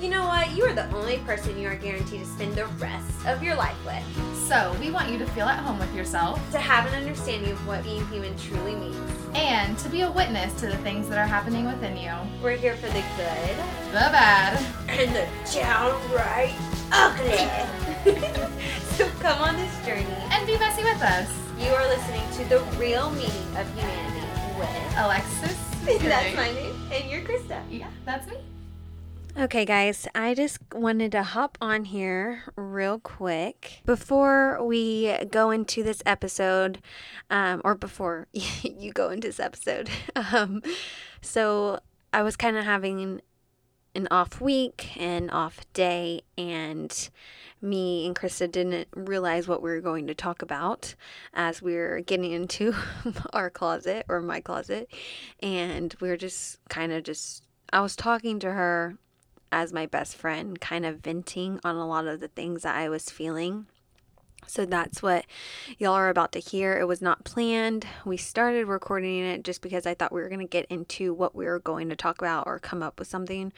you know what? You are the only person you are guaranteed to spend the rest of your life with. So we want you to feel at home with yourself, to have an understanding of what being human truly means, and to be a witness to the things that are happening within you. We're here for the good, the bad, and the downright ugly. So come on this journey and be messy with us. You are listening to The Real Meaning of Humanity with Alexis. That's my name. And you're Krista. Yeah, that's me. Okay, guys, I just wanted to hop on here real quick. Before we go into this episode, or before you go into this episode, so I was kind of having an off week and off day, and me and Krista didn't realize what we were going to talk about as we were getting into our closet, or my closet, and we were just kind of I was talking to her as my best friend, kind of venting on a lot of the things that I was feeling. So that's what y'all are about to hear. It was not planned. We started recording it just because I thought we were going to get into what we were going to talk about, or come up with something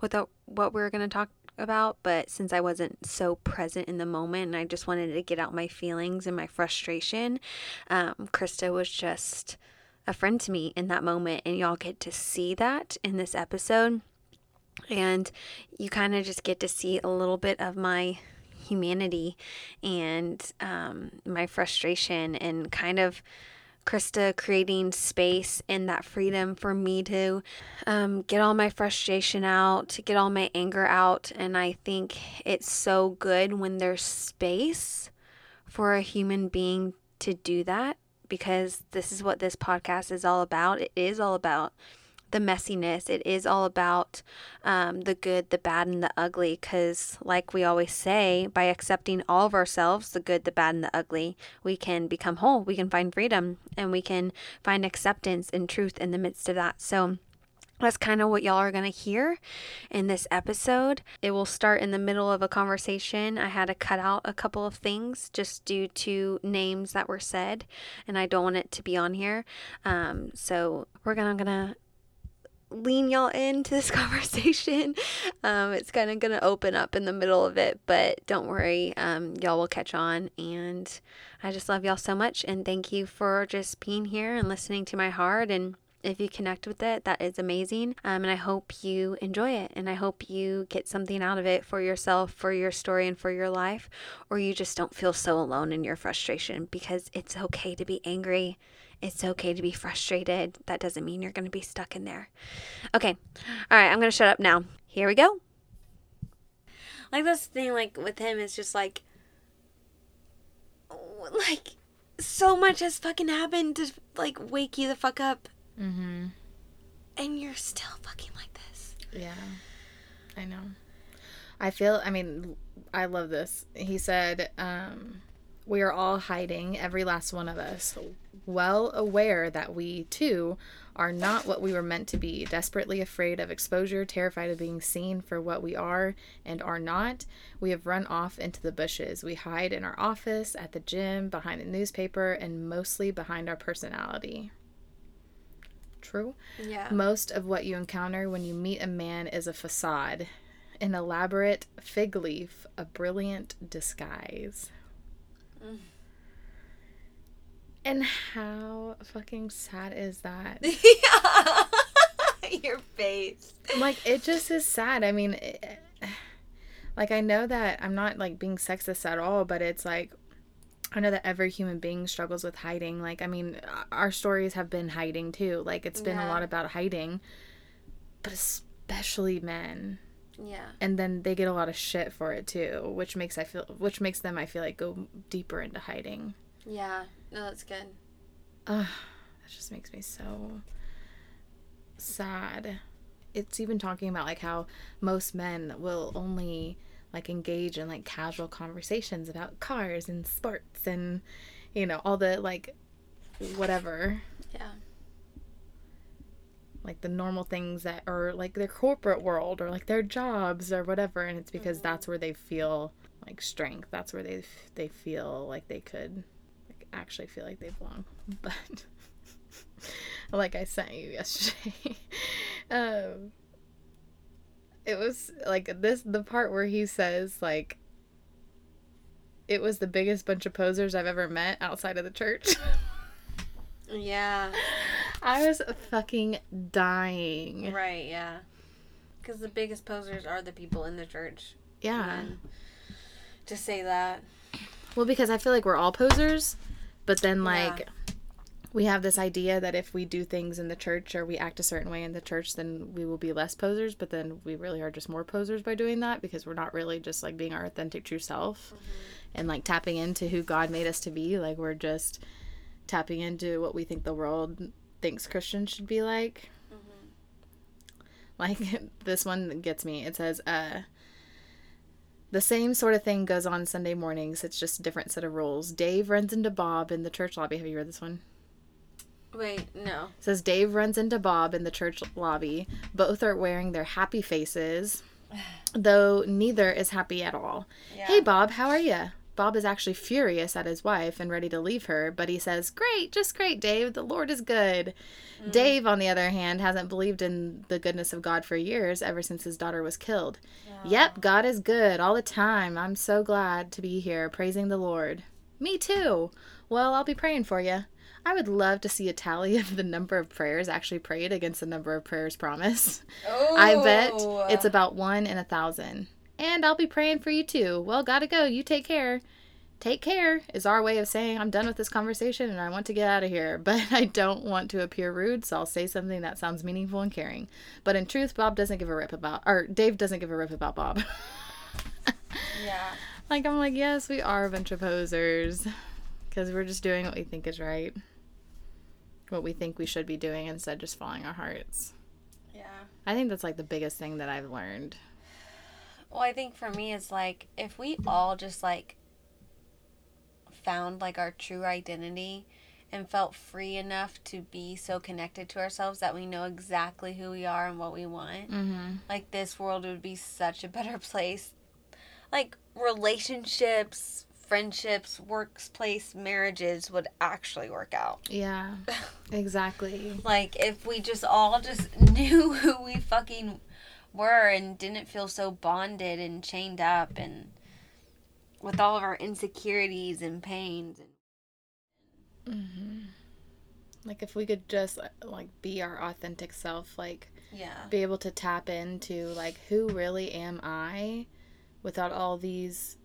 without what we were going to talk about. But since I wasn't so present in the moment and I just wanted to get out my feelings and my frustration, Krista was just a friend to me in that moment, and y'all get to see that in this episode. And you kind of just get to see a little bit of my humanity and my frustration, and kind of Krista creating space and that freedom for me to get all my frustration out, to get all my anger out. And I think it's so good when there's space for a human being to do that, because this is what this podcast is all about. It is all about the messiness. It is all about the good, the bad, and the ugly, because like we always say, by accepting all of ourselves, the good, the bad, and the ugly, we can become whole, we can find freedom, and we can find acceptance and truth in the midst of that. So that's kind of what y'all are going to hear in this episode. It will start in the middle of a conversation. I had to cut out a couple of things just due to names that were said, and I don't want it to be on here. So we're going to lean y'all into this conversation. It's kind of going to open up in the middle of it, but don't worry, y'all will catch on. And I just love y'all so much, and thank you for just being here and listening to my heart. And if you connect with it, that is amazing. And I hope you enjoy it, and I hope you get something out of it for yourself, for your story, and for your life, or you just don't feel so alone in your frustration, because it's okay to be angry. It's okay to be frustrated. That doesn't mean you're going to be stuck in there. Okay. All right. I'm going to shut up now. Here we go. Like, that's the thing, like, with him, it's just like, so much has fucking happened to, like, wake you the fuck up. Mm-hmm. And you're still fucking like this. Yeah. I know. I love this. He said, we are all hiding, every last one of us, well aware that we, too, are not what we were meant to be, desperately afraid of exposure, terrified of being seen for what we are and are not. We have run off into the bushes. We hide in our office, at the gym, behind the newspaper, and mostly behind our personality. True? Yeah. Most of what you encounter when you meet a man is a facade, an elaborate fig leaf, a brilliant disguise. And how fucking sad is that? Yeah. Your face. Like, it just is sad. I mean, I know that I'm not, like, being sexist at all, but it's like, I know that every human being struggles with hiding. Like, I mean, our stories have been hiding, too. Like, it's been a lot about hiding, but especially men. Yeah. And then they get a lot of shit for it too, which makes them go deeper into hiding. Yeah. No, that's good. That just makes me so sad. It's even talking about, like, how most men will only, like, engage in, like, casual conversations about cars and sports and, you know, all the, like, whatever. Yeah. Like, the normal things that are, like, their corporate world or, like, their jobs or whatever. And it's because that's where they feel, like, strength. That's where they feel like they could, like, actually feel like they belong. But, like I sent you yesterday, It was, like, this, the part where he says, like, it was the biggest bunch of posers I've ever met outside of the church. Yeah. I was fucking dying. Right, yeah. Because the biggest posers are the people in the church. Yeah. And to say that. Well, because I feel like we're all posers, but then, like, we have this idea that if we do things in the church or we act a certain way in the church, then we will be less posers, but then we really are just more posers by doing that because we're not really just, like, being our authentic true self and, like, tapping into who God made us to be. Like, we're just tapping into what we think the world thinks Christians should be like. Like, this one gets me. It says, the same sort of thing goes on Sunday mornings. It's just a different set of rules. Dave runs into Bob in the church lobby. Have you read this one? Wait, no. It says, Dave runs into Bob in the church lobby. Both are wearing their happy faces, though neither is happy at all. Yeah. Hey, Bob, how are you? Bob is actually furious at his wife and ready to leave her, but he says, great, just great, Dave. The Lord is good. Mm-hmm. Dave, on the other hand, hasn't believed in the goodness of God for years, ever since his daughter was killed. Yeah. Yep, God is good all the time. I'm so glad to be here praising the Lord. Me too. Well, I'll be praying for you. I would love to see a tally of the number of prayers actually prayed against the number of prayers promised. Oh. I bet it's about 1 in 1,000. And I'll be praying for you, too. Well, gotta go. You take care. Take care is our way of saying I'm done with this conversation and I want to get out of here. But I don't want to appear rude, so I'll say something that sounds meaningful and caring. But in truth, Dave doesn't give a rip about Bob. Yeah. Like, I'm like, yes, we are a bunch of posers. Because we're just doing what we think is right. What we think we should be doing instead of just following our hearts. Yeah. I think that's, like, the biggest thing that I've learned. Well, I think for me, it's, like, if we all just, like, found, like, our true identity and felt free enough to be so connected to ourselves that we know exactly who we are and what we want, like, this world would be such a better place. Like, relationships, friendships, workplace, marriages would actually work out. Yeah, exactly. Like, if we just all just knew who we fucking were and didn't feel so bonded and chained up and with all of our insecurities and pains. Like, if we could just, like, be our authentic self, like, be able to tap into, like, who really am I without all these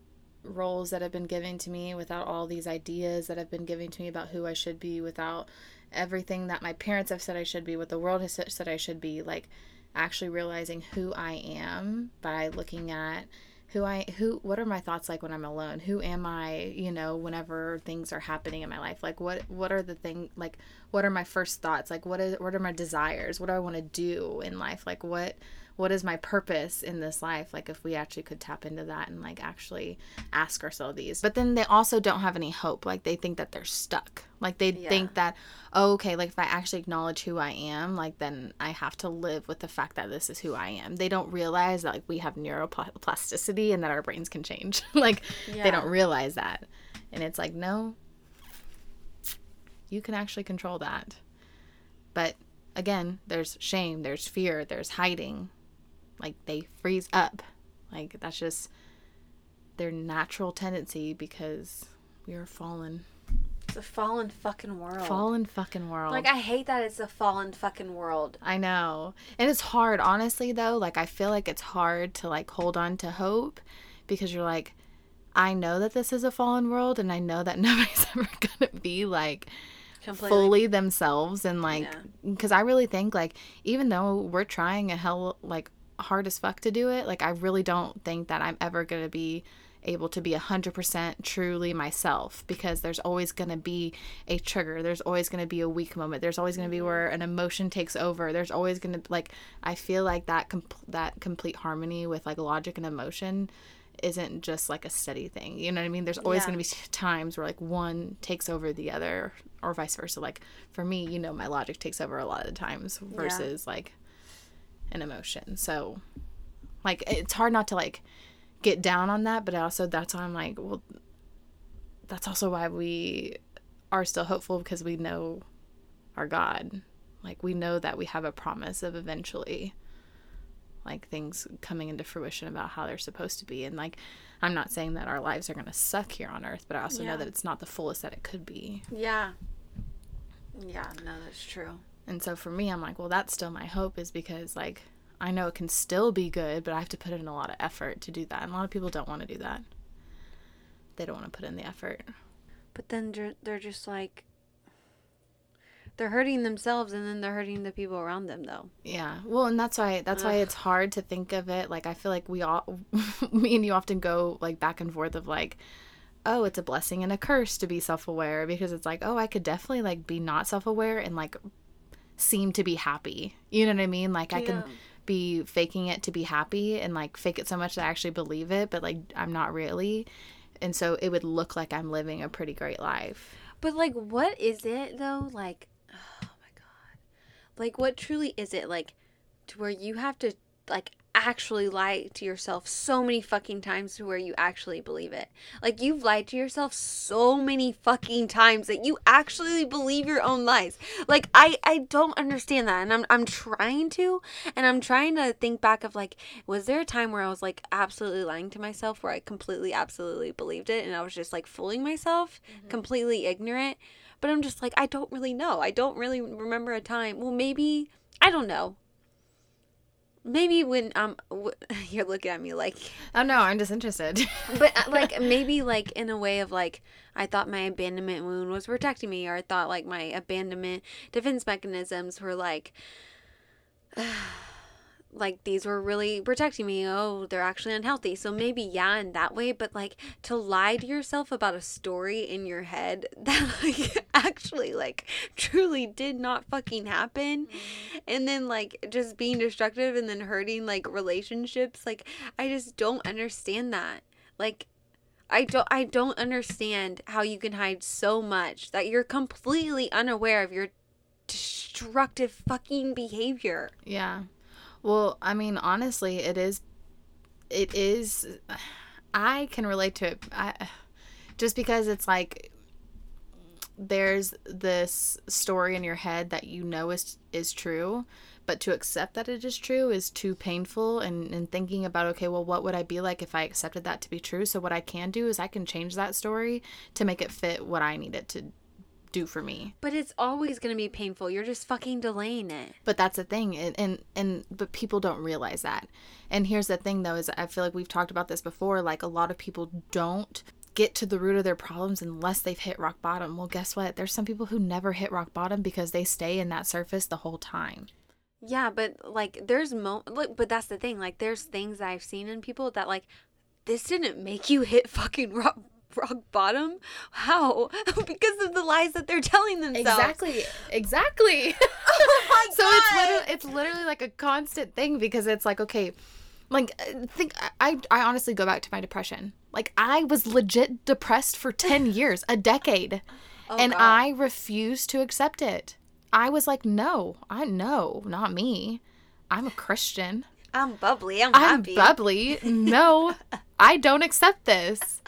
roles that have been given to me, without all these ideas that have been given to me about who I should be, without everything that my parents have said I should be, what the world has said I should be, like, actually realizing who I am by looking at what are my thoughts like when I'm alone? Who am I, you know, whenever things are happening in my life? Like, what are the thing, like, what are my first thoughts? Like, what are my desires? What do I want to do in life? Like, what is my purpose in this life? Like, if we actually could tap into that and, like, actually ask ourselves these. But then they also don't have any hope. Like, they think that they're stuck. Like, they think that, oh, okay, like, if I actually acknowledge who I am, like, then I have to live with the fact that this is who I am. They don't realize that, like, we have neuroplasticity and that our brains can change. Like, they don't realize that. And it's like, no, you can actually control that. But, again, there's shame, there's fear, there's hiding. Like, they freeze up. Like, that's just their natural tendency because we are fallen. It's a fallen fucking world. Fallen fucking world. Like, I hate that it's a fallen fucking world. I know. And it's hard, honestly, though. Like, I feel like it's hard to, like, hold on to hope because you're like, I know that this is a fallen world and I know that nobody's ever going to be, like, completely fully themselves. And, like, because I really think, like, even though we're trying like, hard as fuck to do it, like, I really don't think that I'm ever going to be able to be 100% truly myself because there's always going to be a trigger. There's always going to be a weak moment. There's always going to be where an emotion takes over. There's always going to, like, I feel like that complete harmony with, like, logic and emotion isn't just, like, a steady thing. You know what I mean? There's always going to be times where, like, one takes over the other or vice versa. Like, for me, you know, my logic takes over a lot of the times versus, like, an emotion. So, like, it's hard not to, like, get down on that, but also that's why I'm like, well, that's also why we are still hopeful because we know our God. Like, we know that we have a promise of eventually, like things coming into fruition about how they're supposed to be. And like, I'm not saying that our lives are going to suck here on earth, but I also know that it's not the fullest that it could be. Yeah. Yeah, no, that's true. And so for me, I'm like, well, that's still my hope, is because like, I know it can still be good, but I have to put in a lot of effort to do that. And a lot of people don't want to do that. They don't want to put in the effort. But then they're just like, they're hurting themselves, and then they're hurting the people around them, though. Yeah. Well, and that's why it's hard to think of it. Like, I feel like we all, me and you often go, like, back and forth of, like, oh, it's a blessing and a curse to be self-aware, because it's like, oh, I could definitely, like, be not self-aware and, like, seem to be happy. You know what I mean? Like, I can be faking it to be happy and, like, fake it so much that I actually believe it, but, like, I'm not really. And so it would look like I'm living a pretty great life. But, like, what is it, though? Like, oh, my God. Like, what truly is it, like, to where you have to, like, actually lie to yourself so many fucking times to where you actually believe it? Like, you've lied to yourself so many fucking times that you actually believe your own lies. Like, I don't understand that. And I'm trying to think back of, like, was there a time where I was, like, absolutely lying to myself, where I completely, absolutely believed it, and I was just, like, fooling myself, completely ignorant? But I'm just like, I don't really know. I don't really remember a time. Well, maybe, I don't know. Maybe when you're looking at me like... Oh, no, I'm just interested. But, like, maybe, like, in a way of, like, I thought my abandonment wound was protecting me, or I thought, like, my abandonment defense mechanisms were, like... like, these were really protecting me. Oh, they're actually unhealthy. So maybe, yeah, in that way. But, like, to lie to yourself about a story in your head that, like, actually, like, truly did not fucking happen. And then, like, just being destructive and then hurting, like, relationships. Like, I just don't understand that. Like, I don't understand how you can hide so much that you're completely unaware of your destructive fucking behavior. Yeah. Well, I mean, honestly, it is, I can relate to it, just because it's like, there's this story in your head that you know is true, but to accept that it is true is too painful, and thinking about, okay, well, what would I be like if I accepted that to be true? So what I can do is I can change that story to make it fit what I need it to do for me. But it's always going to be painful. You're just fucking delaying it. But that's the thing. But people don't realize that. And here's the thing, though, is I feel like we've talked about this before. Like, a lot of people don't get to the root of their problems unless they've hit rock bottom. Well, guess what? There's some people who never hit rock bottom because they stay in that surface the whole time. Yeah, but, like, but that's the thing. Like, there's things that I've seen in people that, like, this didn't make you hit fucking rock bottom. How? Because of the lies that they're telling themselves. Exactly. Oh my God. So it's literally like a constant thing, because it's like, okay, like, think, I honestly go back to my depression. Like, I was legit depressed for 10 years, a decade. Oh, and God. I refused to accept it. I was like, no, not me. I'm a Christian. I'm bubbly. I'm happy. I'm bubbly. No, I don't accept this.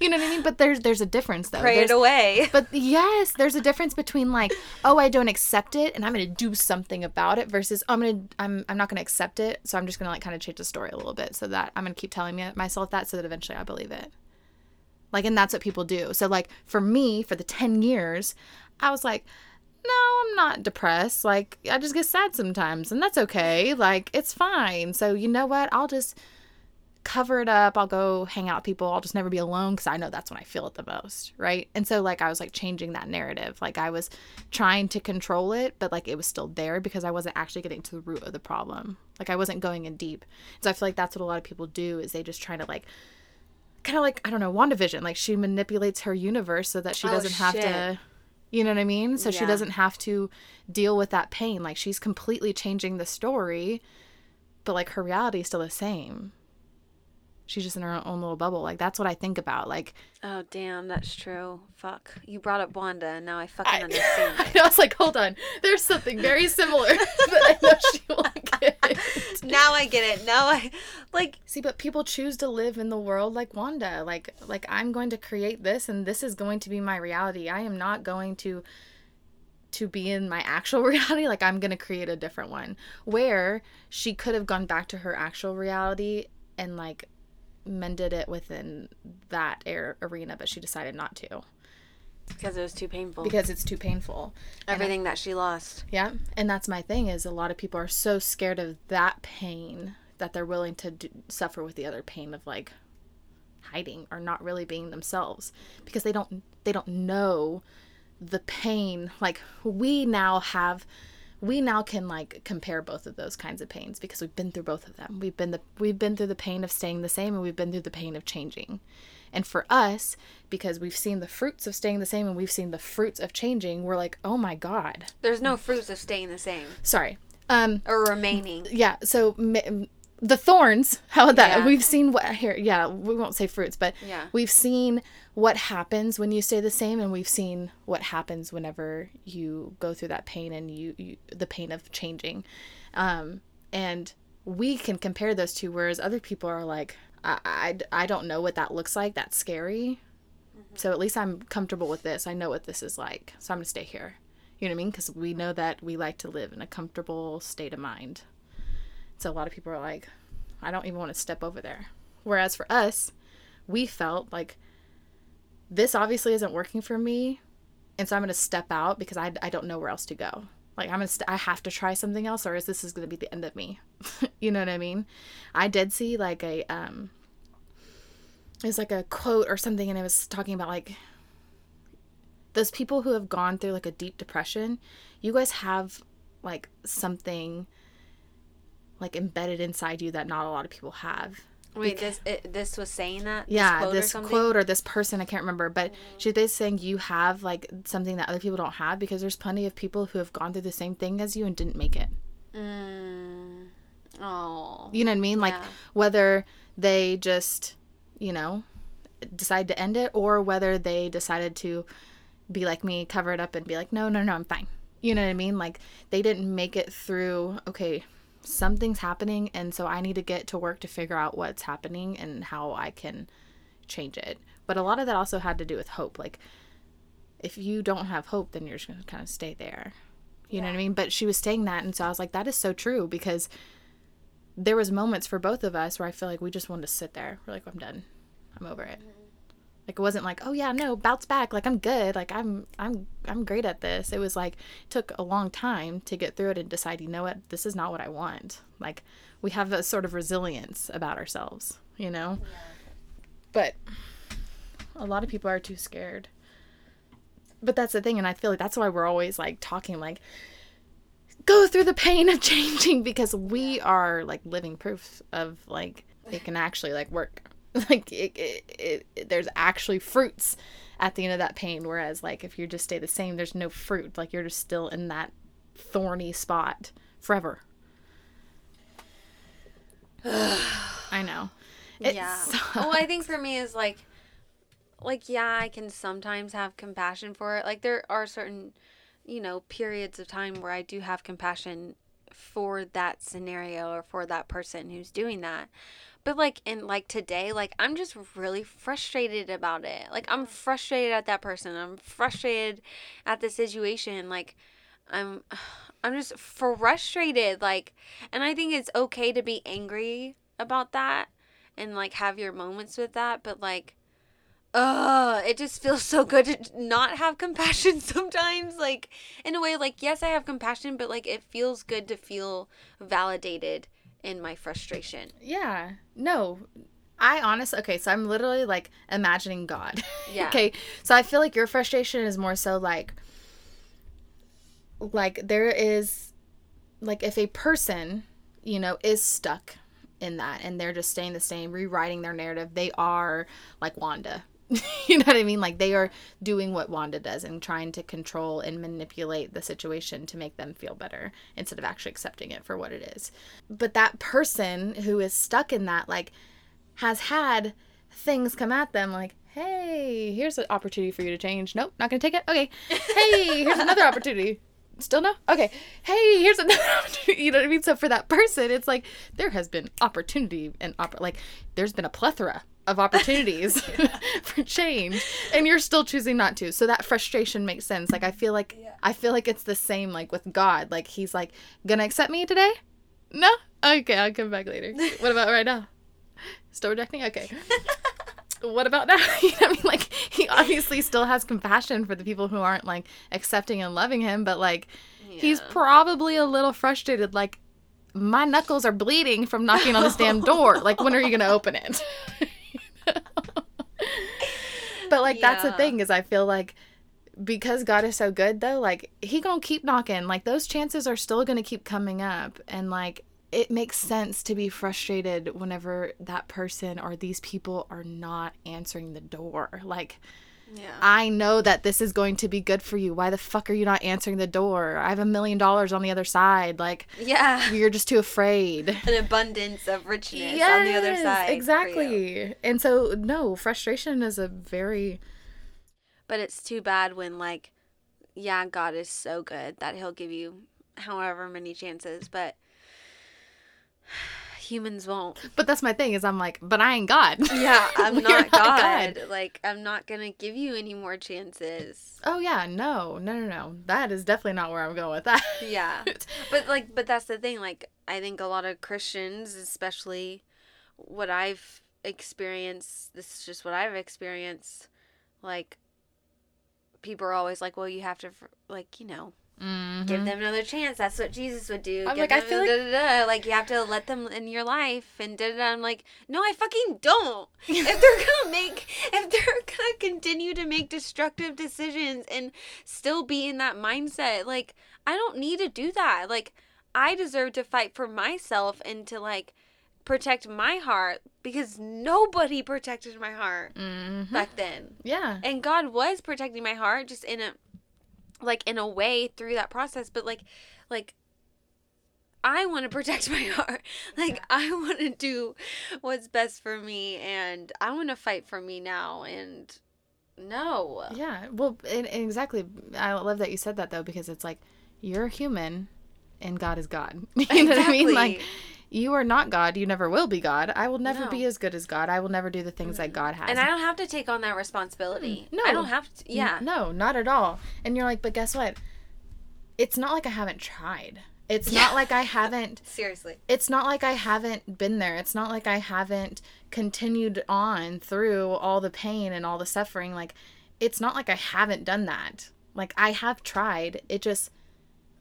You know what I mean? But there's a difference, though. Pray it away. But yes, there's a difference between, like, oh, I don't accept it and I'm going to do something about it, versus I'm not going to accept it, so I'm just going to, like, kind of change the story a little bit, so that I'm going to keep telling myself that, so that eventually I believe it. Like, and that's what people do. So, like, for me, for the 10 years, I was like, no, I'm not depressed. Like, I just get sad sometimes, and that's okay. Like, it's fine. So, you know what? I'll just cover it up. I'll go hang out with people. I'll just never be alone, because I know that's when I feel it the most, right? And so, like, I was, like, changing that narrative. Like, I was trying to control it, but, like, it was still there because I wasn't actually getting to the root of the problem. Like, I wasn't going in deep. So I feel like that's what a lot of people do, is they just try to, like, kind of, like, I don't know, WandaVision. Like, she manipulates her universe so that she doesn't have to... You know what I mean? So she doesn't have to deal with that pain. Like, she's completely changing the story, but, like, her reality is still the same. She's just in her own little bubble. Like, that's what I think about. Like, oh, damn, that's true. Fuck. You brought up Wanda, and now I fucking understand it. I know. I was like, hold on. There's something very similar, but I know she won't get it. Now I get it. Now I, like... See, but people choose to live in the world like Wanda. Like, I'm going to create this, and this is going to be my reality. I am not going to to be in my actual reality, like I'm going to create a different one, where she could have gone back to her actual reality and like mended it within that arena, but she decided not to. Because it was too painful. Because it's too painful. Everything that she lost. Yeah. And that's my thing, is a lot of people are so scared of that pain that they're willing to suffer with the other pain of like hiding or not really being themselves, because they don't know the pain. Like we now can like compare both of those kinds of pains because we've been through both of them. We've been through the pain of staying the same, and we've been through the pain of changing. And for us, because we've seen the fruits of staying the same and we've seen the fruits of changing, we're like, oh my God. There's no fruits of staying the same. Sorry. Or remaining. Yeah. So the thorns, how about that? Yeah. We've seen what here. Yeah. We won't say fruits, but yeah. We've seen what happens when you stay the same. And we've seen what happens whenever you go through that pain and you the pain of changing. And we can compare those two, whereas other people are like, I don't know what that looks like. That's scary. Mm-hmm. So at least I'm comfortable with this. I know what this is like. So I'm going to stay here. You know what I mean? Because we know that we like to live in a comfortable state of mind. So a lot of people are like, I don't even want to step over there. Whereas for us, we felt like this obviously isn't working for me. And so I'm going to step out because I don't know where else to go. Like, I have to try something else, or is this going to be the end of me? You know what I mean? I did see, like, it was, like, a quote or something, and it was talking about, like, those people who have gone through, like, a deep depression, you guys have, like, something, like, embedded inside you that not a lot of people have. Wait, this was saying that? Yeah, this quote or this person, I can't remember. But She's basically saying you have, like, something that other people don't have, because there's plenty of people who have gone through the same thing as you and didn't make it. Oh. You know what I mean? Yeah. Like, whether they just, you know, decide to end it, or whether they decided to be like me, cover it up, and be like, no, I'm fine. You know what I mean? Like, they didn't make it through, okay, something's happening, and so I need to get to work to figure out what's happening and how I can change it. But a lot of that also had to do with hope. Like, if you don't have hope, then you're just going to kind of stay there. You know what I mean? But she was saying that, and so I was like, that is so true, because there was moments for both of us where I feel like we just wanted to sit there. We're like, I'm done. I'm over it. Like, it wasn't like, oh yeah, no, bounce back. Like, I'm good. Like, I'm great at this. It was like, it took a long time to get through it and decide, you know what, this is not what I want. Like, we have a sort of resilience about ourselves, you know? Yeah. But a lot of people are too scared. But that's the thing. And I feel like that's why we're always like talking, like, go through the pain of changing, because we are like living proof of like, it can actually like work. Like, there's actually fruits at the end of that pain, whereas, like, if you just stay the same, there's no fruit. Like, you're just still in that thorny spot forever. I know. It sucks. Well, I think for me is, like, yeah, I can sometimes have compassion for it. Like, there are certain, you know, periods of time where I do have compassion for that scenario or for that person who's doing that. But, like, in, like, today, like, I'm just really frustrated about it. Like, I'm frustrated at that person. I'm frustrated at the situation. Like, I'm just frustrated. Like, and I think it's okay to be angry about that and, like, have your moments with that. But, like, it just feels so good to not have compassion sometimes. Like, in a way, like, yes, I have compassion, but, like, it feels good to feel validated in my frustration. Yeah. No, I honestly, okay, so I'm literally like imagining God. Yeah. Okay. So I feel like your frustration is more so like there is like, if a person, you know, is stuck in that and they're just staying the same, rewriting their narrative, they are like Wanda. You know what I mean? Like, they are doing what Wanda does and trying to control and manipulate the situation to make them feel better instead of actually accepting it for what it is. But that person who is stuck in that, like, has had things come at them like, hey, here's an opportunity for you to change. Nope, not going to take it. Okay. Hey, here's another opportunity. Still no? Okay. Hey, here's another opportunity. You know what I mean? So for that person, it's like, there has been opportunity and like, there's been a plethora of opportunities for change, and you're still choosing not to. So that frustration makes sense. Like, I feel like it's the same, like, with God. Like, he's like, gonna accept me today? No? Okay, I'll come back later. What about right now? Still rejecting? Okay. What about now? You know what I mean? Like, he obviously still has compassion for the people who aren't, like, accepting and loving him, but, like, he's probably a little frustrated, like, my knuckles are bleeding from knocking on this damn door. Like, when are you going to open it? But, like, that's the thing, is I feel like because God is so good, though, like, he going to keep knocking. Like, those chances are still going to keep coming up. And, like, it makes sense to be frustrated whenever that person or these people are not answering the door. Like, I know that this is going to be good for you. Why the fuck are you not answering the door? I have $1 million on the other side. Like, you're just too afraid. An abundance of richness on the other side. Exactly. And so, no, frustration is a very... But it's too bad when, like, God is so good that he'll give you however many chances, but humans won't. But that's my thing, is I'm like, but I ain't God. Yeah, I'm not God. Like, I'm not gonna give you any more chances. Oh yeah, no. That is definitely not where I'm going with that. Yeah. But that's the thing, like, I think a lot of Christians, especially what I've experienced, this is just what I've experienced, like, people are always like, well, you have to, like, you know, give them another chance. That's what Jesus would do. I'm give like, them, I feel like you have to let them in your life, and I'm like, no, I fucking don't. If they're gonna continue to make destructive decisions and still be in that mindset, like, I don't need to do that. Like, I deserve to fight for myself and to, like, protect my heart, because nobody protected my heart back then. Yeah, and God was protecting my heart, just in a, like, in a way through that process, but like I want to protect my heart. Like, I want to do what's best for me, and I want to fight for me now, and no. Yeah, well, and exactly. I love that you said that, though, because it's like, you're human and God is God. You know what I mean? Like, you are not God. You never will be God. I will never be as good as God. I will never do the things that God has. And I don't have to take on that responsibility. No. I don't have to. Yeah. No, not at all. And you're like, but guess what? It's not like I haven't tried. It's not like I haven't. Seriously. It's not like I haven't been there. It's not like I haven't continued on through all the pain and all the suffering. Like, it's not like I haven't done that. Like, I have tried. It just...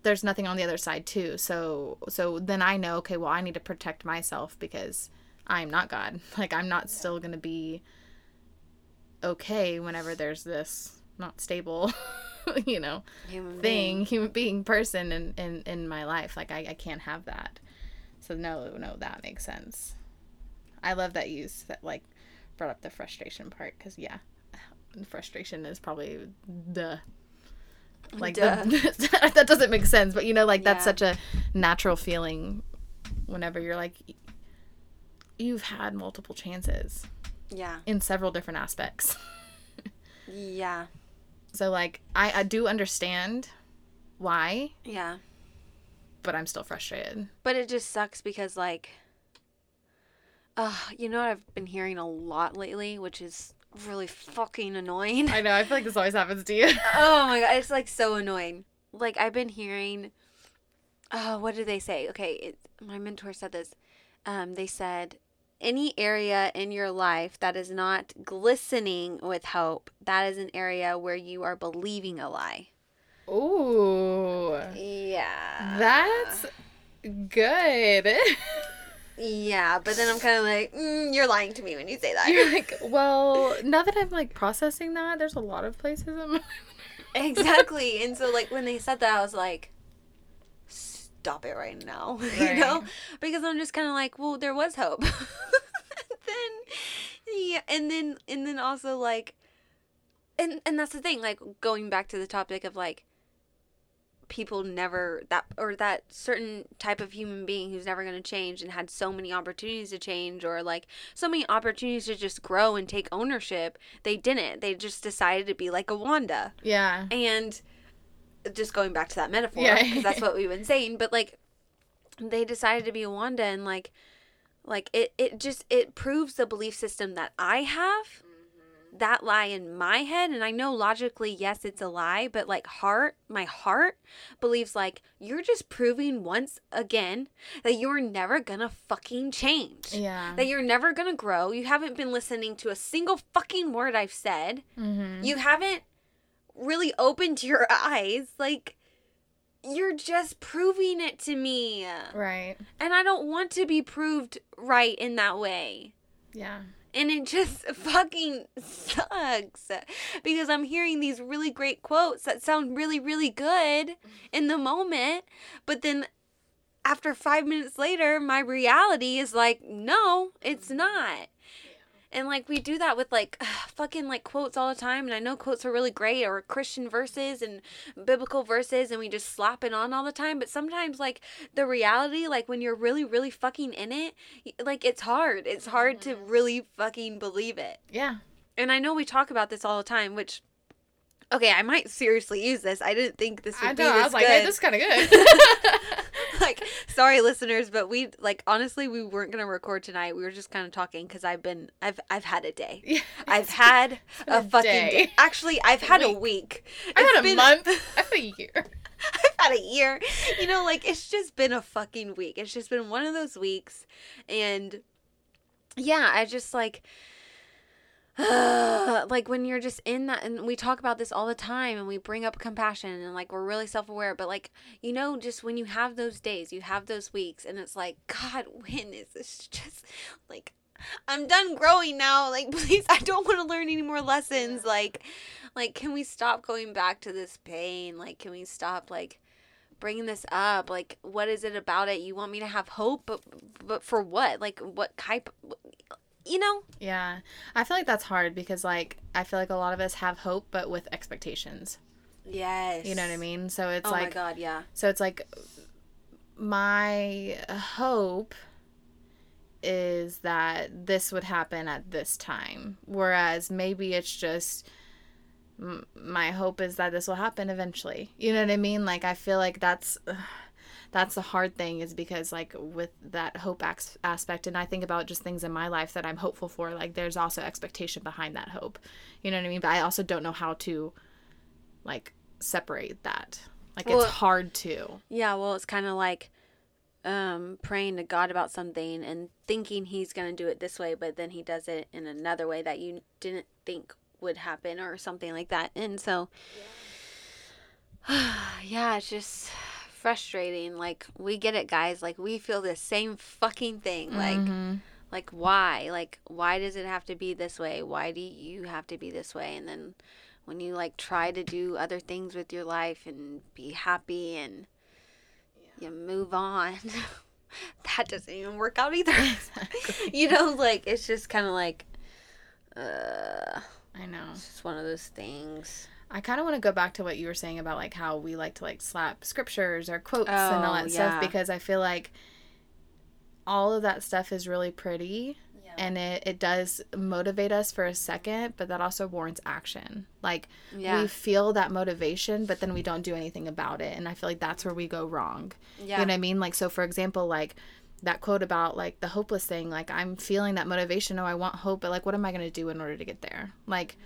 there's nothing on the other side too. So then I know, okay, well, I need to protect myself, because I'm not God. Like, I'm not still going to be okay whenever there's this not stable, you know, human being, person in my life. Like, I can't have that. So no, that makes sense. I love that you that, like, brought up the frustration part, because frustration is probably the... like, that doesn't make sense, but, you know, like, that's such a natural feeling whenever you're like, you've had multiple chances. Yeah. In several different aspects. Yeah. So, like, I do understand why. Yeah. But I'm still frustrated. But it just sucks because, like, you know what I've been hearing a lot lately, which is really fucking annoying. I know. I feel like this always happens to you. Oh my God. It's, like, so annoying. Like, I've been hearing, what do they say? Okay. My mentor said this. They said, any area in your life that is not glistening with hope, that is an area where you are believing a lie. Ooh. Yeah. That's good. Yeah, but then I'm kind of like, you're lying to me when you say that. You're like, well, now that I'm, like, processing that, there's a lot of places in my... Exactly. And so, like, when they said that, I was like, stop it right now, you know? Because I'm just kind of like, well, there was hope. and then also, like, and that's the thing, like, going back to the topic of, like, people never that certain type of human being who's never going to change and had so many opportunities to change, or, like, so many opportunities to just grow and take ownership, they just decided to be like a Wanda. Yeah. And just going back to that metaphor, because that's what we've been saying, but, like, they decided to be a Wanda, and, like, Like, it proves the belief system that I have, mm-hmm. that lie in my head. And I know logically, yes, it's a lie, but like my heart believes like, you're just proving once again that you're never gonna fucking change. Yeah. That you're never gonna grow. You haven't been listening to a single fucking word I've said. Mm-hmm. You haven't really opened your eyes. Like, you're just proving it to me. Right. And I don't want to be proved right in that way. Yeah. And it just fucking sucks because I'm hearing these really great quotes that sound really, really good in the moment. But then after 5 minutes later, my reality is like, no, it's not. And, like, we do that with, like, fucking, like, quotes all the time. And I know quotes are really great, or Christian verses and biblical verses, and we just slap it on all the time. But sometimes, like, the reality, like, when you're really, really fucking in it, like, it's hard. It's hard to really fucking believe it. Yeah. And I know we talk about this all the time, which, okay, I might seriously use this. I didn't think this would be this good. I know. I was like, hey, this is kind of good. Like, sorry, listeners, but we, like, honestly, we weren't going to record tonight. We were just kind of talking because I've had a day. Yeah, I've had a fucking day. Actually, I've had a week. I've had a month. I've had a year. I've had a year. You know, like, it's just been a fucking week. It's just been one of those weeks. And, yeah, I just, like... like when you're just in that, and we talk about this all the time, and we bring up compassion, and like we're really self-aware, but like, you know, just when you have those days, you have those weeks, and it's like, God, when is this just like, I'm done growing now, like, please, I don't want to learn any more lessons, like can we stop going back to this pain, like can we stop like bringing this up, like what is it about it, you want me to have hope, but for what, like what type, you know? Yeah. I feel like that's hard because, like, I feel like a lot of us have hope, but with expectations. Yes. You know what I mean? So it's like... Oh, my God, yeah. So it's like my hope is that this would happen at this time, whereas maybe it's just my hope is that this will happen eventually. You know what I mean? Like, I feel like that's... That's the hard thing is because, like, with that hope aspect, and I think about just things in my life that I'm hopeful for, like, there's also expectation behind that hope. You know what I mean? But I also don't know how to, like, separate that. Like, well, it's hard to. Yeah, well, it's kind of like praying to God about something and thinking he's going to do it this way, but then he does it in another way that you didn't think would happen or something like that. And so, yeah it's just... frustrating. Like, we get it, guys. Like, we feel the same fucking thing. Like, mm-hmm. like why? Like, why does it have to be this way? Why do you have to be this way? And then when you, like, try to do other things with your life and be happy and you move on, that doesn't even work out either. Exactly. You know, like, it's just kind of like, I know. It's just one of those things. I kind of want to go back to what you were saying about, like, how we like to, like, slap scriptures or quotes and all that stuff, because I feel like all of that stuff is really pretty, and it does motivate us for a second, but that also warrants action. Like, we feel that motivation, but then we don't do anything about it, and I feel like that's where we go wrong. Yeah. You know what I mean? Like, so, for example, like, that quote about, like, the hopeless thing, like, I'm feeling that motivation, oh, I want hope, but, like, what am I going to do in order to get there? Like...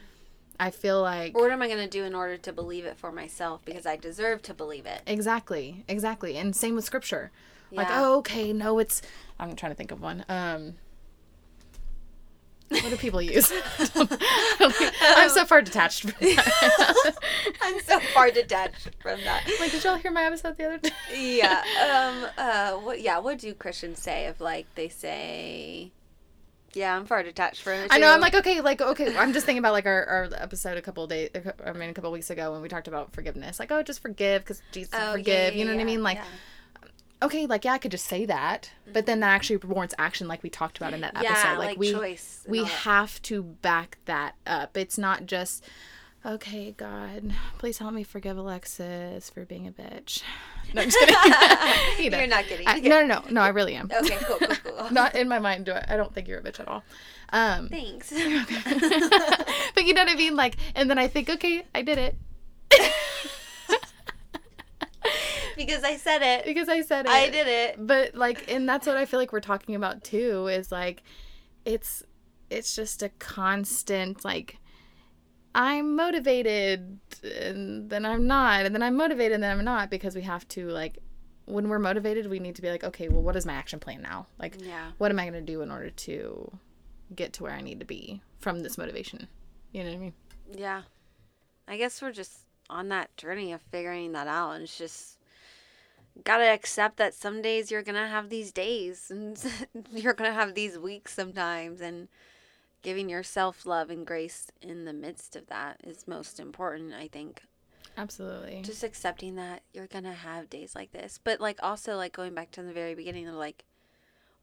I feel like... Or what am I going to do in order to believe it for myself? Because I deserve to believe it. Exactly. Exactly. And same with scripture. Yeah. Like, oh, okay, no, it's... I'm trying to think of one. What do people use? I'm so far detached from that. I'm so far detached from that. Like, did y'all hear my episode the other day? What do Christians say if, like, they say... Yeah, I'm far detached from it, too. I know, I'm like, okay, I'm just thinking about, like, our episode a couple weeks ago when we talked about forgiveness. Like, oh, just forgive because Jesus forgive, you know what I mean? Like, okay, like, yeah, I could just say that, but then that actually warrants action like we talked about in that episode. Like we, choice. We have to back that up. It's not just, okay, God, please help me forgive Alexis for being a bitch. No, I'm just kidding. You're not kidding. No, I really am. Okay, cool. Not in my mind. I don't think you're a bitch at all. Thanks. Okay. But you know what I mean? Like, and then I think, okay, I did it. because I said it. Because I said it. I did it. But, like, and that's what I feel like we're talking about, too, is, like, it's just a constant, like, I'm motivated, and then I'm not, and then I'm motivated, and then I'm not, because we have to, like, when we're motivated, we need to be like, okay, well, what is my action plan now? Like, yeah. What am I going to do in order to get to where I need to be from this motivation? You know what I mean? Yeah. I guess we're just on that journey of figuring that out, and it's just gotta accept that some days you're gonna have these days, and you're gonna have these weeks sometimes, and giving yourself love and grace in the midst of that is most important, I think. Absolutely. Just accepting that you're gonna have days like this, but like also like going back to the very beginning of like,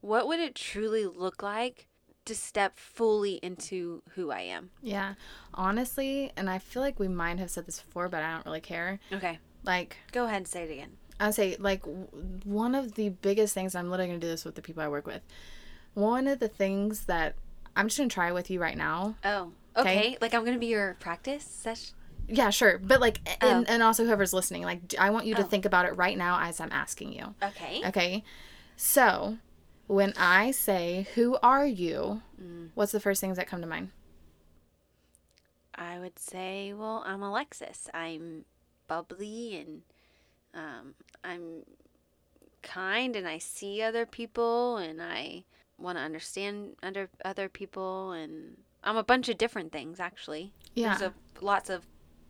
what would it truly look like to step fully into who I am? Yeah. Honestly, and I feel like we might have said this before, but I don't really care. Okay. Like, go ahead and say it again. I'll say, like, one of the biggest things, I'm literally going to do this with the people I work with. One of the things that I'm just going to try with you right now. Oh, okay. Like, I'm going to be your practice session? Yeah, sure. But, like, and also whoever's listening, like, I want you to think about it right now as I'm asking you. Okay. Okay. So, when I say, who are you, what's the first things that come to mind? I would say, well, I'm Alexis. I'm bubbly and... I'm kind, and I see other people, and I want to understand other people, and I'm a bunch of different things, actually. Yeah. There's lots of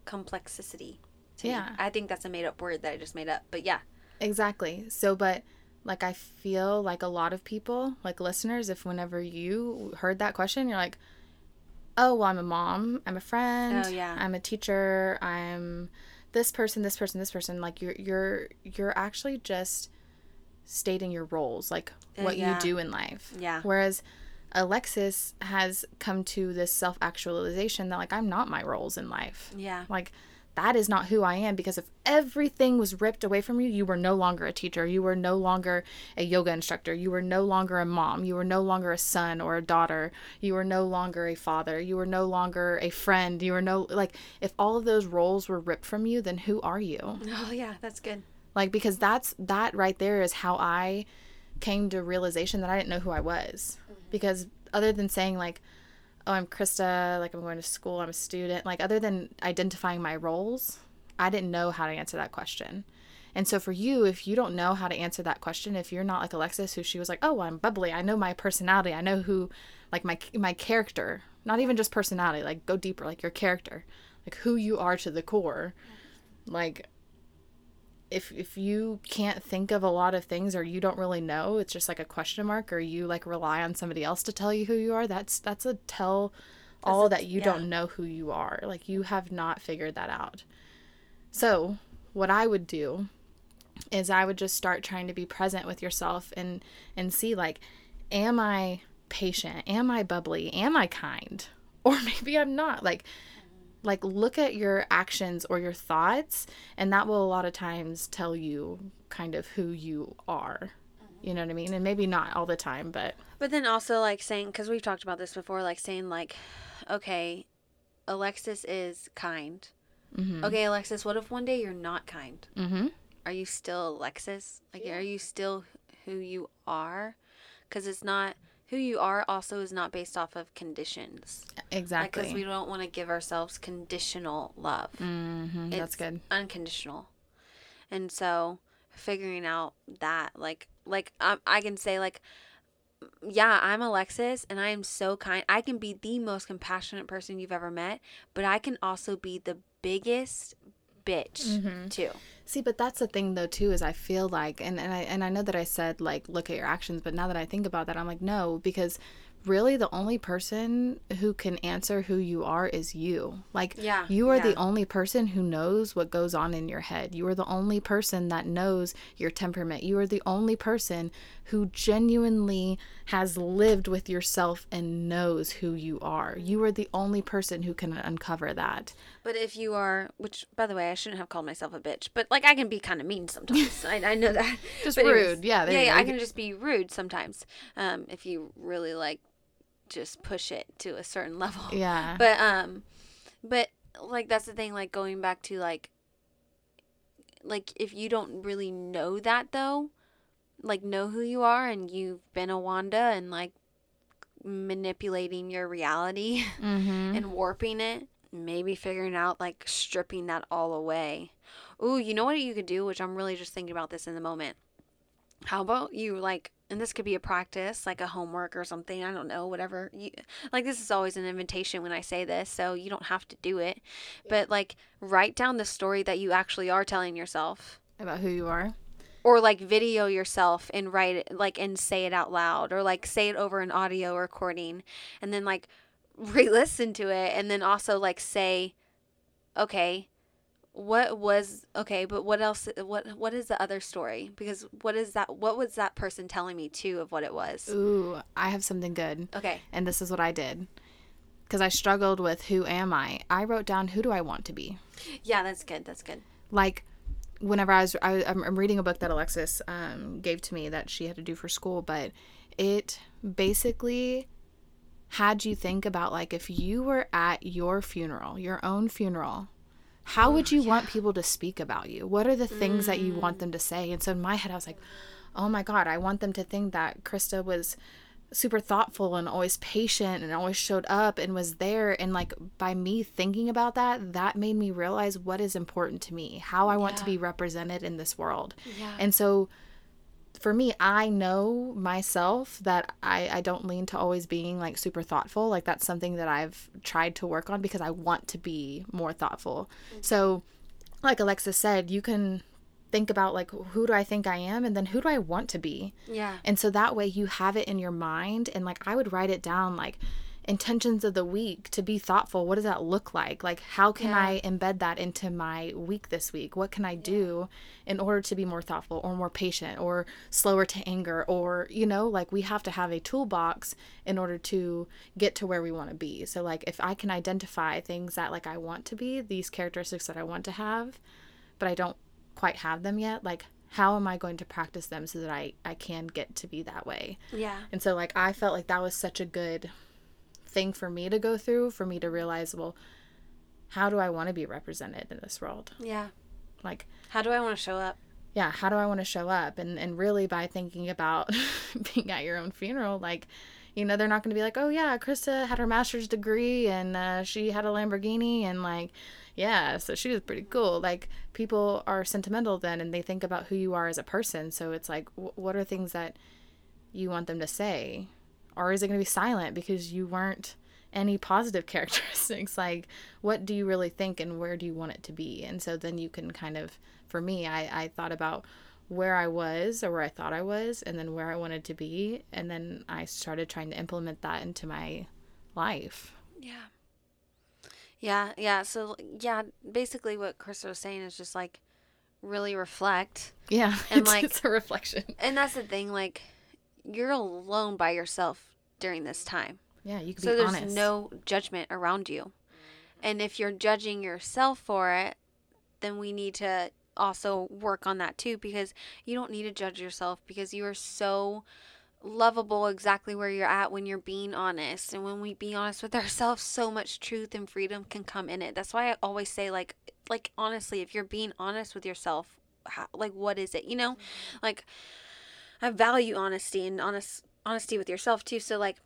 complexity. Yeah. Me. I think that's a made-up word that I just made up, but yeah. Exactly. So, but, like, I feel like a lot of people, like listeners, if whenever you heard that question, you're like, oh, well, I'm a mom, I'm a friend, oh, yeah. I'm a teacher, I'm... this person, like you're actually just stating your roles, like what you do in life. Yeah. Whereas Alexis has come to this self-actualization that like, I'm not my roles in life. Yeah. Like that is not who I am, because if everything was ripped away from you, you were no longer a teacher. You were no longer a yoga instructor. You were no longer a mom. You were no longer a son or a daughter. You were no longer a father. You were no longer a friend. You were if all of those roles were ripped from you, then who are you? Oh yeah, that's good. Like, because that right there is how I came to realization that I didn't know who I was. Mm-hmm. Because other than saying like, oh, I'm Krista, like I'm going to school, I'm a student, like other than identifying my roles, I didn't know how to answer that question. And so for you, if you don't know how to answer that question, if you're not like Alexis, who she was like, oh, well, I'm bubbly, I know my personality, I know who, like my character, not even just personality, like go deeper, like your character, like who you are to the core. Like if you can't think of a lot of things, or you don't really know, it's just like a question mark, or you like rely on somebody else to tell you who you are, that's a tell all that you don't know who you are. Like you have not figured that out. So what I would do is I would just start trying to be present with yourself and see like, am I patient? Am I bubbly? Am I kind? Or maybe I'm not. Like look at your actions or your thoughts, and that will a lot of times tell you kind of who you are. You know what I mean? And maybe not all the time, but then also like saying, because we've talked about this before, like saying like, okay, Alexis is kind. Mm-hmm. Okay, Alexis, what if one day you're not kind? Mm-hmm. Are you still Alexis? Like, yeah. Are you still who you are? Because it's not, who you are also is not based off of conditions. Exactly. Because we don't want to give ourselves conditional love. Mm-hmm. That's good. Unconditional. And so figuring out that, like I can say like, yeah, I'm Alexis, and I am so kind. I can be the most compassionate person you've ever met, but I can also be the biggest bitch too. See, but that's the thing though too, is I feel like, and I know that I said like, look at your actions, but now that I think about that, I'm like, no, because really the only person who can answer who you are is you. Like, yeah, you are the only person who knows what goes on in your head. You are the only person that knows your temperament. You are the only person who genuinely has lived with yourself and knows who you are. You are the only person who can uncover that. But if you are, which by the way, I shouldn't have called myself a bitch, but like I can be kind of mean sometimes. I know that. Just but rude. I can just be rude sometimes. If you really like, just push it to a certain level. Yeah. But like that's the thing, like going back to like Like, if you don't really know that, though, like, know who you are and you've been a Wanda and, like, manipulating your reality and warping it, maybe figuring out, like, stripping that all away. Ooh, you know what you could do, which I'm really just thinking about this in the moment. How about you, like, and this could be a practice, like a homework or something, I don't know, whatever. You, like, this is always an invitation when I say this, so you don't have to do it. But, like, write down the story that you actually are telling yourself. About who you are? Or, like, video yourself and write it, like, and say it out loud. Or, like, say it over an audio recording. And then, like, re-listen to it. And then also, like, say, okay, what was, okay, but what else, what is the other story? Because what is that, what was that person telling me too of what it was? Ooh, I have something good. Okay. And this is what I did. Because I struggled with who am I. I wrote down, who do I want to be? Yeah, that's good. That's good. Like, whenever I'm reading a book that Alexis gave to me that she had to do for school, but it basically had you think about, like, if you were at your funeral, your own funeral, how would you want people to speak about you? What are the things that you want them to say? And so in my head, I was like, oh, my God, I want them to think that Krista was super thoughtful and always patient and always showed up and was there. And, like, by me thinking about that, that made me realize what is important to me, how I want to be represented in this world. Yeah. And so for me, I know myself that I don't lean to always being, like, super thoughtful. Like, that's something that I've tried to work on because I want to be more thoughtful. So, like Alexis said, you can think about, like, who do I think I am? And then who do I want to be? Yeah. And so that way you have it in your mind. And, like, I would write it down, like, intentions of the week to be thoughtful. What does that look like? Like, how can I embed that into my week this week? What can I do in order to be more thoughtful or more patient or slower to anger? Or, you know, like, we have to have a toolbox in order to get to where we want to be. So, like, if I can identify things that, like, I want to be, these characteristics that I want to have, but I don't quite have them yet, like, how am I going to practice them so that I can get to be that way? Yeah. And so, like, I felt like that was such a good thing for me to go through, for me to realize, well, how do I want to be represented in this world? Yeah. Like, how do I want to show up? Yeah, how do I want to show up? And really, by thinking about being at your own funeral, like, you know, they're not going to be like, oh, yeah, Krista had her master's degree and she had a Lamborghini and, like, yeah, so she was pretty cool. Like, people are sentimental then and they think about who you are as a person. So it's like, what are things that you want them to say? Or is it going to be silent because you weren't any positive characteristics? Like, what do you really think and where do you want it to be? And so then you can kind of, for me, I thought about where I was or where I thought I was and then where I wanted to be. And then I started trying to implement that into my life. Yeah. Yeah. Yeah. So, yeah, basically what Krista was saying is just, like, really reflect. Yeah. And it's, like, it's a reflection. And that's the thing, like, you're alone by yourself during this time. Yeah, you can be honest. So there's no judgment around you. And if you're judging yourself for it, then we need to also work on that too, because you don't need to judge yourself because you are so lovable exactly where you're at when you're being honest. And when we be honest with ourselves, so much truth and freedom can come in it. That's why I always say, like honestly, if you're being honest with yourself, how, like, what is it? You know, like, I value honesty and honesty with yourself too. So, like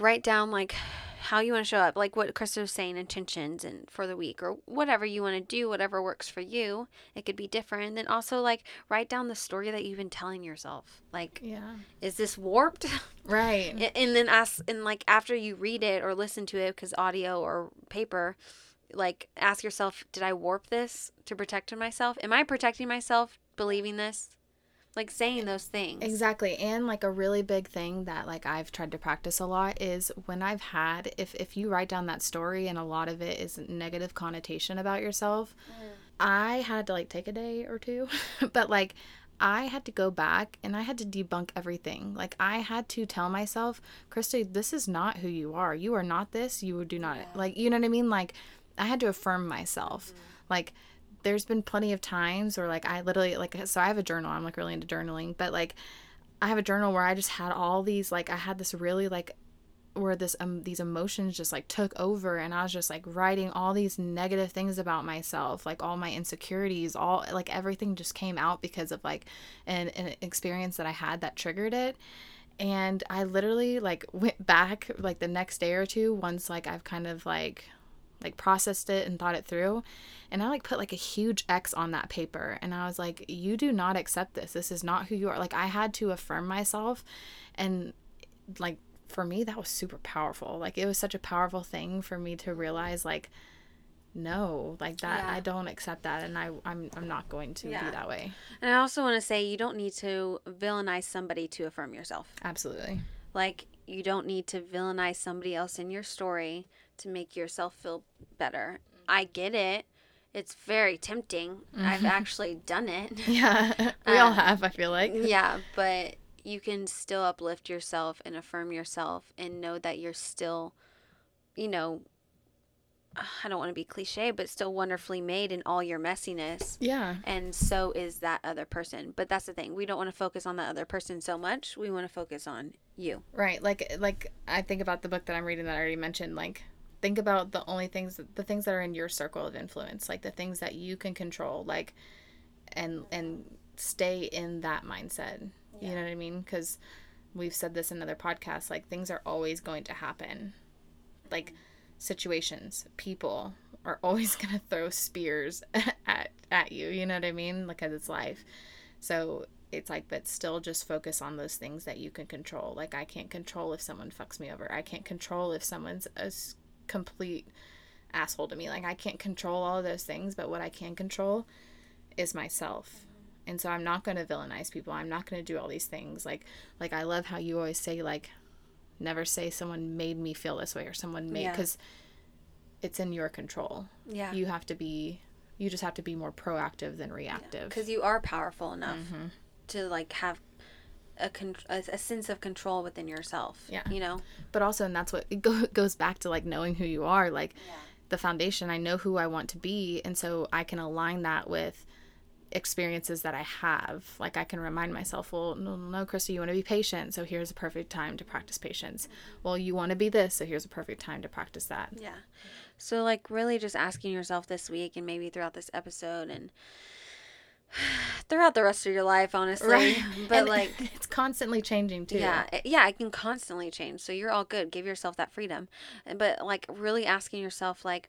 write down, like, how you want to show up, like what Krista was saying, intentions and for the week or whatever you want to do, whatever works for you. It could be different. And then also, like, write down the story that you've been telling yourself. Like, yeah, is this warped? Right. And then ask, and, like, after you read it or listen to it, because audio or paper, like, ask yourself, did I warp this to protect myself? Am I protecting myself believing this? Like, saying those things. Exactly. And, like, a really big thing that, like, I've tried to practice a lot is when I've had, if you write down that story and a lot of it is negative connotation about yourself, I had to, like, take a day or two, but, like, I had to go back and I had to debunk everything. Like, I had to tell myself, Krista, this is not who you are. You are not this. You do not, like, you know what I mean? Like, I had to affirm myself. Like, there's been plenty of times where, like, I literally, like, so I have a journal. I'm, like, really into journaling, but, like, I have a journal where I just had all these, like, I had this really, like, where this these emotions just like took over, and I was just like writing all these negative things about myself, like all my insecurities, all like everything just came out because of like an experience that I had that triggered it. And I literally like went back like the next day or two once like I've kind of like processed it and thought it through, and I like put like a huge X on that paper, and I was like, you do not accept this. This is not who you are. Like I had to affirm myself, and like for me that was super powerful. Like it was such a powerful thing for me to realize like, no, like that, yeah. I don't accept that, and I'm not going to be that way. And I also want to say you don't need to villainize somebody to affirm yourself. Absolutely. Like you don't need to villainize somebody else in your story to make yourself feel better. I get it. It's very tempting. Mm-hmm. I've actually done it. Yeah. We all have, I feel like. Yeah, but you can still uplift yourself and affirm yourself and know that you're still, you know, I don't want to be cliche, but still wonderfully made in all your messiness. Yeah. And so is that other person. But that's the thing. We don't want to focus on the other person so much. We want to focus on you. Right. Like I think about the book that I'm reading that I already mentioned, like, think about the things that are in your circle of influence, like the things that you can control, like, and stay in that mindset. Yeah. You know what I mean? Because we've said this in other podcasts, like things are always going to happen. Like situations, people are always going to throw spears at you. You know what I mean? Because it's life. So it's like, but still just focus on those things that you can control. Like I can't control if someone fucks me over. I can't control if someone's a complete asshole to me. Like I can't control all of those things, but what I can control is myself. And so I'm not going to villainize people. I'm not going to do all these things. Like I love how you always say, like, never say someone made me feel this way or someone made, because it's in your control. Yeah. You just have to be more proactive than reactive. Because you are powerful enough to like have a sense of control within yourself, you know? But also, and that's what it goes back to, like, knowing who you are, like the foundation. I know who I want to be, and so I can align that with experiences that I have. Like I can remind myself, well, no, Krista, you want to be patient, so here's a perfect time to practice patience. Well, you want to be this, so here's a perfect time to practice that. Yeah. So like really just asking yourself this week, and maybe throughout this episode, and throughout the rest of your life, honestly. Right. But and like it's constantly changing too. Yeah, it can constantly change, so you're all good. Give yourself that freedom. But like really asking yourself, like,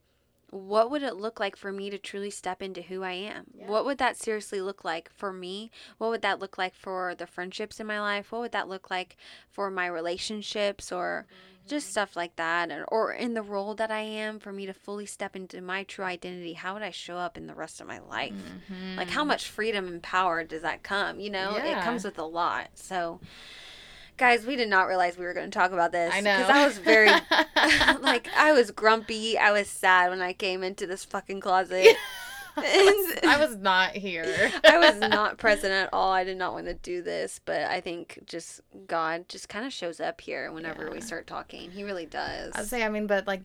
what would it look like for me to truly step into who I am? Yeah. What would that seriously look like for me? What would that look like for the friendships in my life? What would that look like for my relationships, or just stuff like that, or in the role that I am, for me to fully step into my true identity? How would I show up in the rest of my life? Like, how much freedom and power does that come? You know, it comes with a lot. So guys, we did not realize we were going to talk about this. I know. Because I was very, like, I was grumpy. I was sad when I came into this fucking closet. Yeah. I was not here. I was not present at all. I did not want to do this, but I think just God just kind of shows up here whenever we start talking. He really does. I'd say, I mean, but like,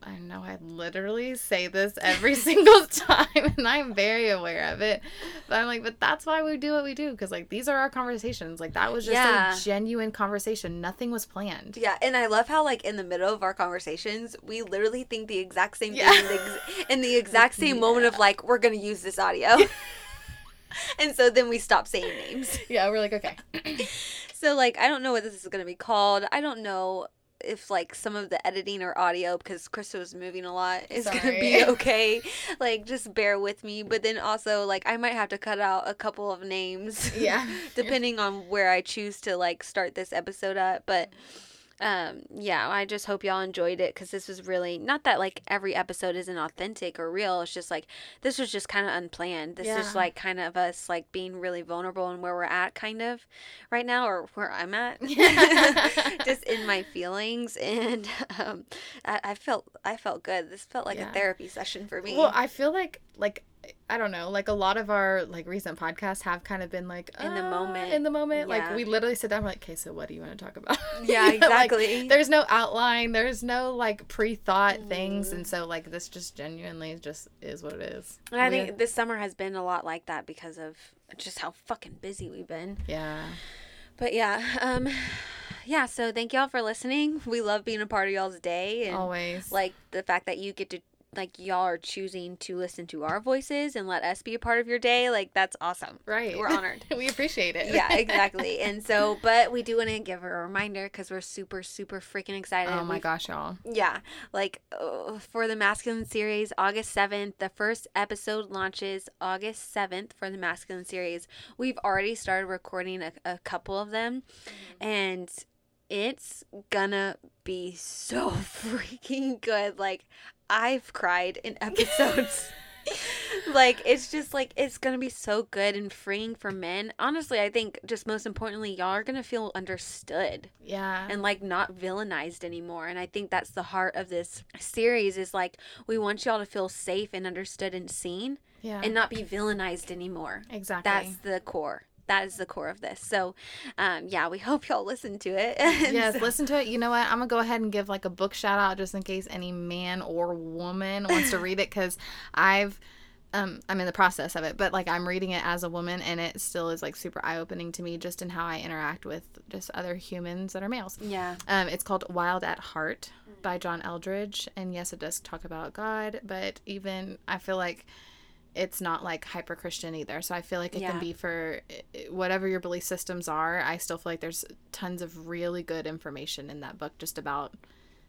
I know I literally say this every single time, and I'm very aware of it, but I'm like, but that's why we do what we do, because like these are our conversations. Like that was just a genuine conversation. Nothing was planned. Yeah. And I love how like in the middle of our conversations we literally think the exact same thing in the exact same moment of like, we're gonna use this audio. And so then we stop saying names. Yeah, we're like, okay. So like, I don't know what this is gonna be called. I don't know if like some of the editing or audio, because Krista was moving a lot, is going to be okay. Like, just bear with me. But then also, like, I might have to cut out a couple of names. Yeah. Depending on where I choose to like start this episode up. But yeah, I just hope y'all enjoyed it, because this was really, not that like every episode isn't authentic or real. It's just like, this was just kind of unplanned. This is like kind of us like being really vulnerable and where we're at kind of right now, or where I'm at. Just in my feelings. And I felt good. This felt like a therapy session for me. Well, I feel like I don't know, like a lot of our like recent podcasts have kind of been like in the moment. Like we literally sit down and we're like, okay, so what do you want to talk about? Yeah, exactly. Like, there's no outline. There's no like pre-thought things. And so like this just genuinely just is what it is. And I think this summer has been a lot like that because of just how fucking busy we've been. Yeah. But yeah, yeah, so thank y'all for listening. We love being a part of y'all's day. And always. Like, the fact that you get to, like, y'all are choosing to listen to our voices and let us be a part of your day. Like, that's awesome. Right. We're honored. We appreciate it. Yeah, exactly. And so, but we do want to give her a reminder because we're super, super freaking excited. Oh, my gosh, y'all. Yeah. Like, for the Masculine Series, August 7th, the first episode launches August 7th for the Masculine Series. We've already started recording a couple of them. And it's gonna be so freaking good. Like, I've cried in episodes. Like, it's just like, it's gonna be so good and freeing for men. Honestly, I think just most importantly, y'all are gonna feel understood. Yeah. And like not villainized anymore. And I think that's the heart of this series is like, we want y'all to feel safe and understood and seen. Yeah. And not be villainized anymore. Exactly. That's the core. That is the core of this. So, yeah, we hope y'all listen to it. Yes, listen to it. You know what? I'm going to go ahead and give like a book shout out just in case any man or woman wants to read it because I'm in the process of it, but like I'm reading it as a woman and it still is like super eye-opening to me just in how I interact with just other humans that are males. Yeah. It's called Wild at Heart by John Eldridge. And yes, it does talk about God, but even I feel like it's not like hyper Christian either. So I feel like it can be for whatever your belief systems are. I still feel like there's tons of really good information in that book just about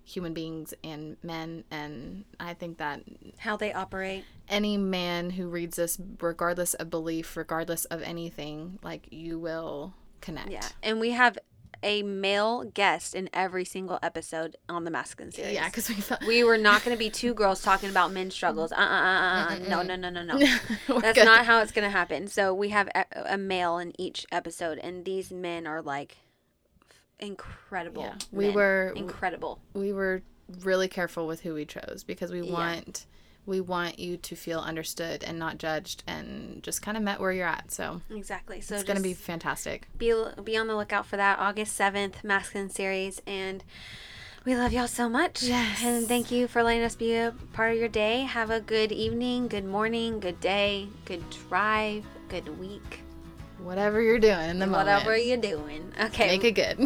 human beings and men. And I think that how they operate, any man who reads this, regardless of belief, regardless of anything, like you will connect. Yeah. And we have a male guest in every single episode on the Masculine Series. Yeah, because we were not going to be two girls talking about men's struggles. No. That's good. Not how it's going to happen. So we have a male in each episode, and these men are like incredible. Yeah. We were incredible. We were really careful with who we chose because we want you to feel understood and not judged and just kind of met where you're at. So exactly. So it's going to be fantastic. Be on the lookout for that August 7th Masculine Series. And we love y'all so much. Yes. And thank you for letting us be a part of your day. Have a good evening, good morning, good day, good drive, good week. Whatever you're doing in the moment. Whatever you're doing. Okay. Make it good.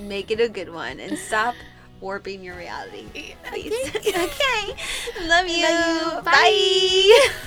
Make it a good one. And stop warping your reality. Please. Okay. Love you. Bye.